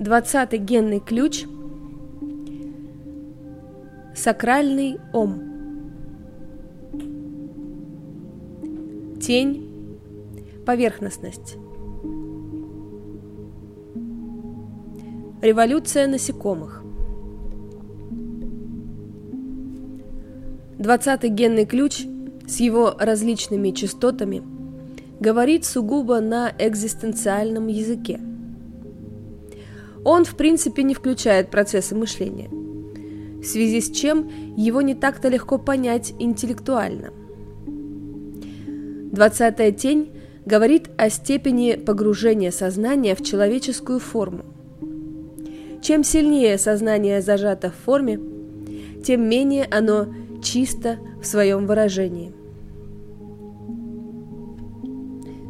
20-й генный ключ. Сакральный Ом. Тень. Поверхностность. Революция насекомых. 20-й генный ключ с его различными частотами говорит сугубо на экзистенциальном языке. Он, в принципе, не включает процессы мышления, в связи с чем его не так-то легко понять интеллектуально. 20-я тень говорит о степени погружения сознания в человеческую форму. Чем сильнее сознание зажато в форме, тем менее оно чисто в своем выражении.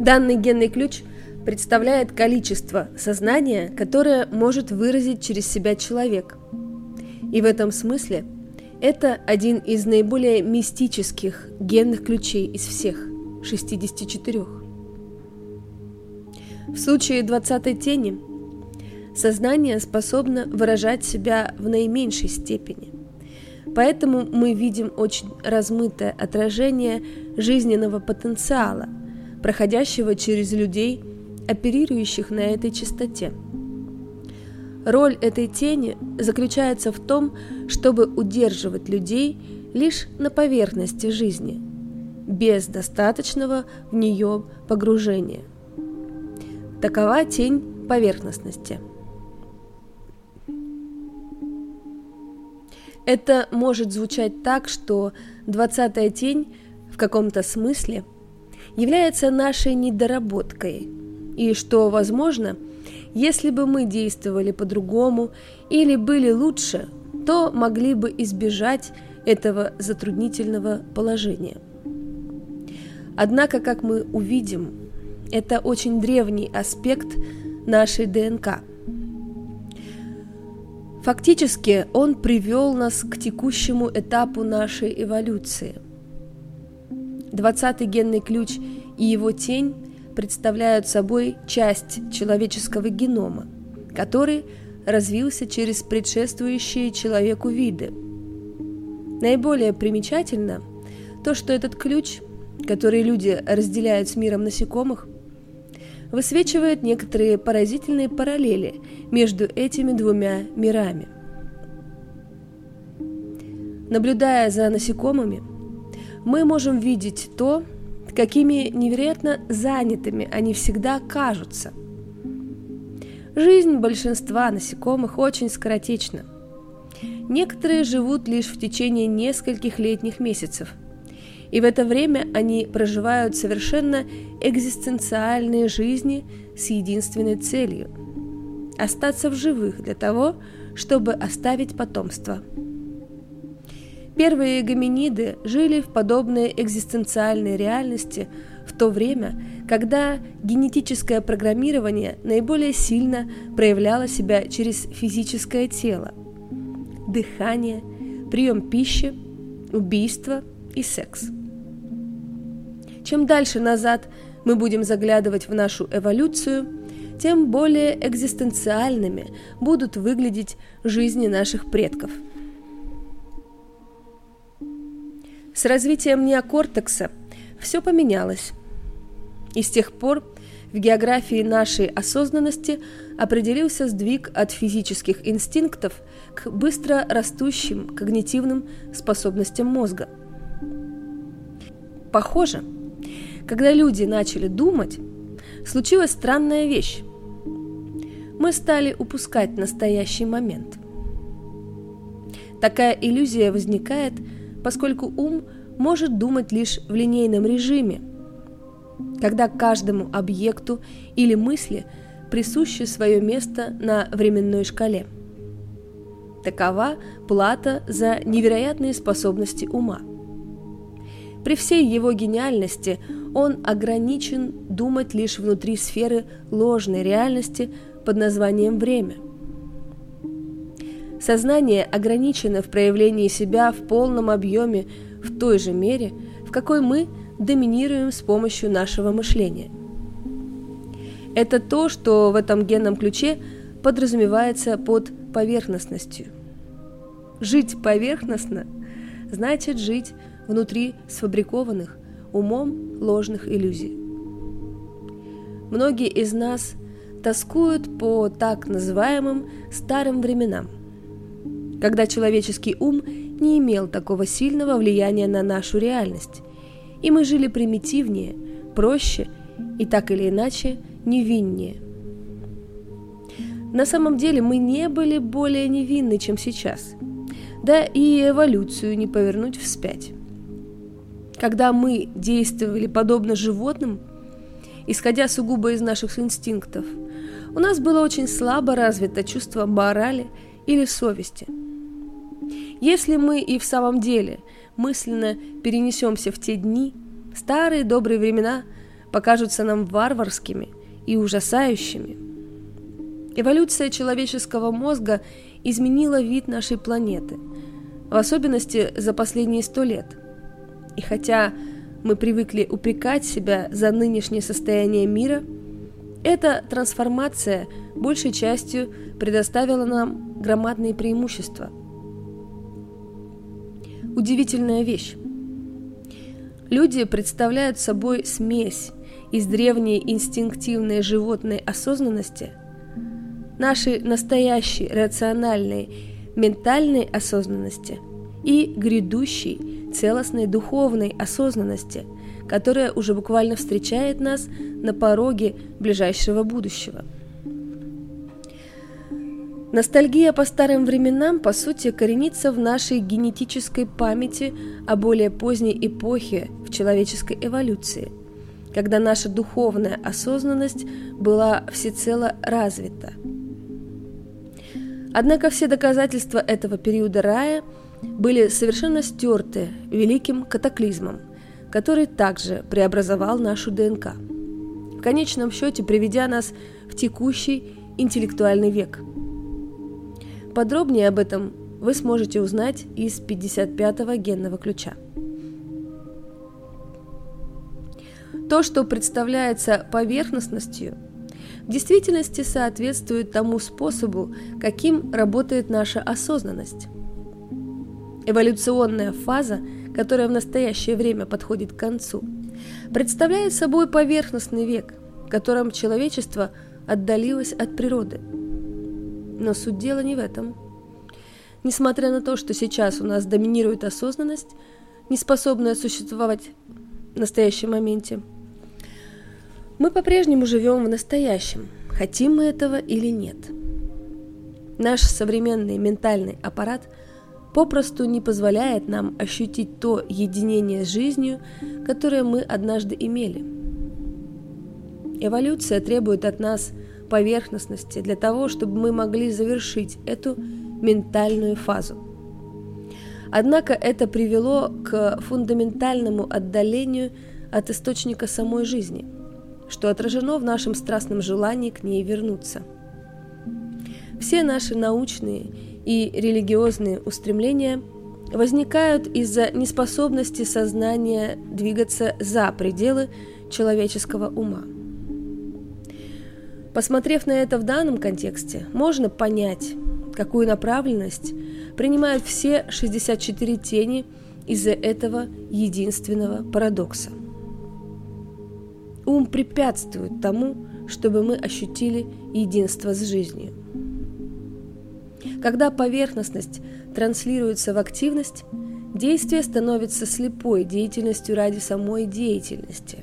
Данный генный ключ представляет количество сознания, которое может выразить через себя человек. И в этом смысле это один из наиболее мистических генных ключей из всех 64. В случае 20-й тени сознание способно выражать себя в наименьшей степени, поэтому мы видим очень размытое отражение жизненного потенциала, проходящего через людей, оперирующих на этой частоте. Роль этой тени заключается в том, чтобы удерживать людей лишь на поверхности жизни, без достаточного в нее погружения. Такова тень поверхностности. Это может звучать так, что 20-я тень в каком-то смысле является нашей недоработкой, и что, возможно, если бы мы действовали по-другому или были лучше, то могли бы избежать этого затруднительного положения. Однако, как мы увидим, это очень древний аспект нашей ДНК. Фактически, он привел нас к текущему этапу нашей эволюции. 20-й генный ключ и его тень представляют собой часть человеческого генома, который развился через предшествующие человеку виды. Наиболее примечательно то, что этот ключ, который люди разделяют с миром насекомых, высвечивает некоторые поразительные параллели между этими двумя мирами. Наблюдая за насекомыми, мы можем видеть то, какими невероятно занятыми они всегда кажутся. Жизнь большинства насекомых очень скоротечна. Некоторые живут лишь в течение нескольких летних месяцев, и в это время они проживают совершенно экзистенциальные жизни с единственной целью – остаться в живых для того, чтобы оставить потомство. Первые гоминиды жили в подобной экзистенциальной реальности в то время, когда генетическое программирование наиболее сильно проявляло себя через физическое тело – дыхание, прием пищи, убийство и секс. Чем дальше назад мы будем заглядывать в нашу эволюцию, тем более экзистенциальными будут выглядеть жизни наших предков. С развитием неокортекса все поменялось, и с тех пор в географии нашей осознанности определился сдвиг от физических инстинктов к быстро растущим когнитивным способностям мозга. Похоже, когда люди начали думать, случилась странная вещь. Мы стали упускать настоящий момент. Такая иллюзия возникает, поскольку ум может думать лишь в линейном режиме, когда каждому объекту или мысли присуще свое место на временной шкале. Такова плата за невероятные способности ума. При всей его гениальности он ограничен думать лишь внутри сферы ложной реальности под названием «время». Сознание ограничено в проявлении себя в полном объеме в той же мере, в какой мы доминируем с помощью нашего мышления. Это то, что в этом генном ключе подразумевается под поверхностностью. Жить поверхностно значит жить внутри сфабрикованных умом ложных иллюзий. Многие из нас тоскуют по так называемым старым временам, когда человеческий ум не имел такого сильного влияния на нашу реальность, и мы жили примитивнее, проще и так или иначе невиннее. На самом деле мы не были более невинны, чем сейчас, да и эволюцию не повернуть вспять. Когда мы действовали подобно животным, исходя сугубо из наших инстинктов, у нас было очень слабо развито чувство морали или совести. Если мы и в самом деле мысленно перенесемся в те дни, старые добрые времена покажутся нам варварскими и ужасающими. Эволюция человеческого мозга изменила вид нашей планеты, в особенности за последние 100 лет. И хотя мы привыкли упрекать себя за нынешнее состояние мира, эта трансформация большей частью предоставила нам громадные преимущества. Удивительная вещь. Люди представляют собой смесь из древней инстинктивной животной осознанности, нашей настоящей рациональной ментальной осознанности и грядущей целостной духовной осознанности, которая уже буквально встречает нас на пороге ближайшего будущего. Ностальгия по старым временам, по сути, коренится в нашей генетической памяти о более поздней эпохе в человеческой эволюции, когда наша духовная осознанность была всецело развита. Однако все доказательства этого периода рая были совершенно стерты великим катаклизмом, который также преобразовал нашу ДНК, в конечном счете приведя нас в текущий интеллектуальный век. Подробнее об этом вы сможете узнать из 55-го генного ключа. То, что представляется поверхностностью, в действительности соответствует тому способу, каким работает наша осознанность. Эволюционная фаза, которая в настоящее время подходит к концу, представляет собой поверхностный век, в котором человечество отдалилось от природы. Но суть дела не в этом. Несмотря на то, что сейчас у нас доминирует осознанность, не способная существовать в настоящем моменте, мы по-прежнему живем в настоящем, хотим мы этого или нет. Наш современный ментальный аппарат попросту не позволяет нам ощутить то единение с жизнью, которое мы однажды имели. Эволюция требует от нас поверхностности для того, чтобы мы могли завершить эту ментальную фазу. Однако это привело к фундаментальному отдалению от источника самой жизни, что отражено в нашем страстном желании к ней вернуться. Все наши научные и религиозные устремления возникают из-за неспособности сознания двигаться за пределы человеческого ума. Посмотрев на это в данном контексте, можно понять, какую направленность принимают все 64 тени из-за этого единственного парадокса. Ум препятствует тому, чтобы мы ощутили единство с жизнью. Когда поверхностность транслируется в активность, действие становится слепой деятельностью ради самой деятельности.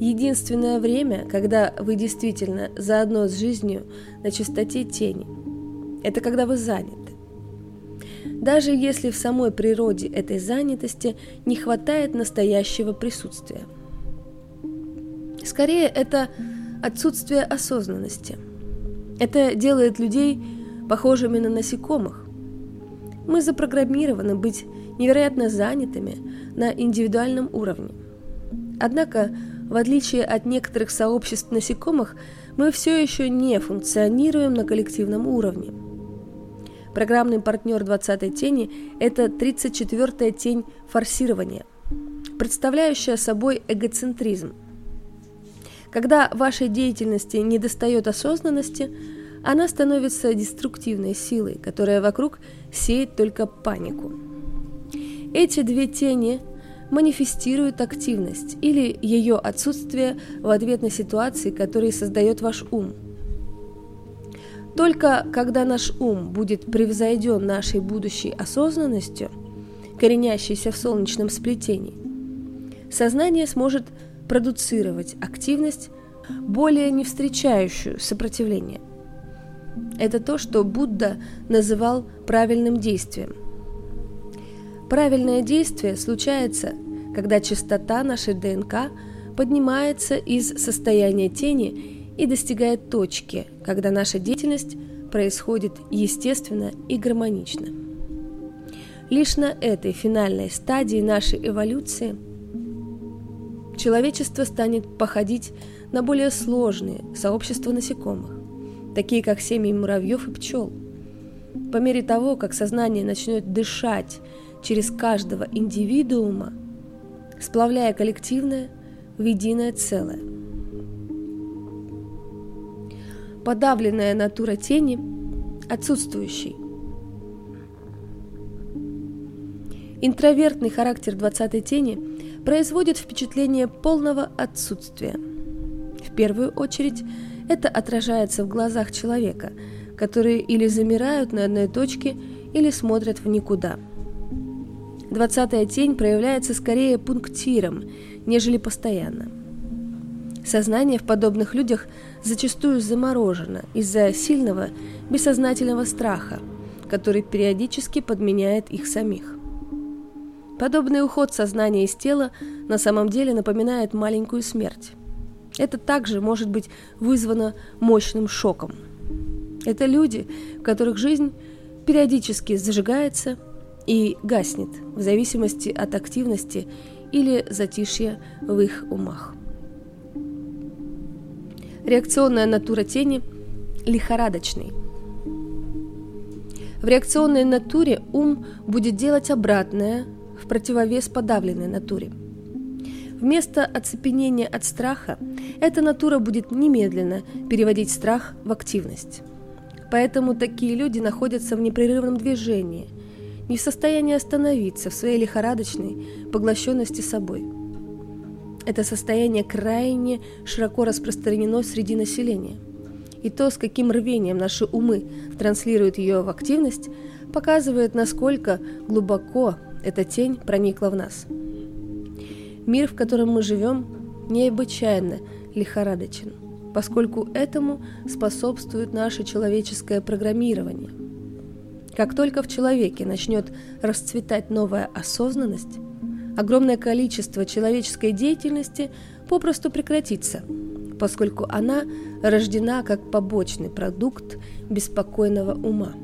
Единственное время, когда вы действительно заодно с жизнью на чистоте тени, это когда вы заняты. Даже если в самой природе этой занятости не хватает настоящего присутствия. Скорее, это отсутствие осознанности. Это делает людей похожими на насекомых. Мы запрограммированы быть невероятно занятыми на индивидуальном уровне. Однако, в отличие от некоторых сообществ насекомых, мы все еще не функционируем на коллективном уровне. Программный партнер 20-й тени – это 34-я тень форсирования, представляющая собой эгоцентризм. Когда вашей деятельности недостает осознанности, она становится деструктивной силой, которая вокруг сеет только панику. Эти две тени манифестируют активность или ее отсутствие в ответ на ситуации, которые создает ваш ум. Только когда наш ум будет превзойден нашей будущей осознанностью, коренящейся в солнечном сплетении, сознание сможет продуцировать активность, более не встречающую сопротивление. Это то, что Будда называл правильным действием. Правильное действие случается, когда частота нашей ДНК поднимается из состояния тени и достигает точки, когда наша деятельность происходит естественно и гармонично. Лишь на этой финальной стадии нашей эволюции человечество станет походить на более сложные сообщества насекомых, такие как семьи муравьев и пчел. По мере того, как сознание начнет дышать через каждого индивидуума, сплавляя коллективное в единое целое. Подавленная натура тени, отсутствующей. Интровертный характер 20-й тени производит впечатление полного отсутствия. В первую очередь, это отражается в глазах человека, которые или замирают на одной точке, или смотрят в никуда. 20-я тень проявляется скорее пунктиром, нежели постоянно. Сознание в подобных людях зачастую заморожено из-за сильного бессознательного страха, который периодически подменяет их самих. Подобный уход сознания из тела на самом деле напоминает маленькую смерть. Это также может быть вызвано мощным шоком. Это люди, в которых жизнь периодически зажигается и гаснет в зависимости от активности или затишья в их умах. Реакционная натура тени – лихорадочный. В реакционной натуре ум будет делать обратное в противовес подавленной натуре. Вместо оцепенения от страха, эта натура будет немедленно переводить страх в активность. Поэтому такие люди находятся в непрерывном движении, не в состоянии остановиться в своей лихорадочной поглощенности собой. Это состояние крайне широко распространено среди населения. И то, с каким рвением наши умы транслируют ее в активность, показывает, насколько глубоко эта тень проникла в нас. Мир, в котором мы живем, необычайно лихорадочен, поскольку этому способствует наше человеческое программирование. Как только в человеке начнет расцветать новая осознанность, огромное количество человеческой деятельности попросту прекратится, поскольку она рождена как побочный продукт беспокойного ума.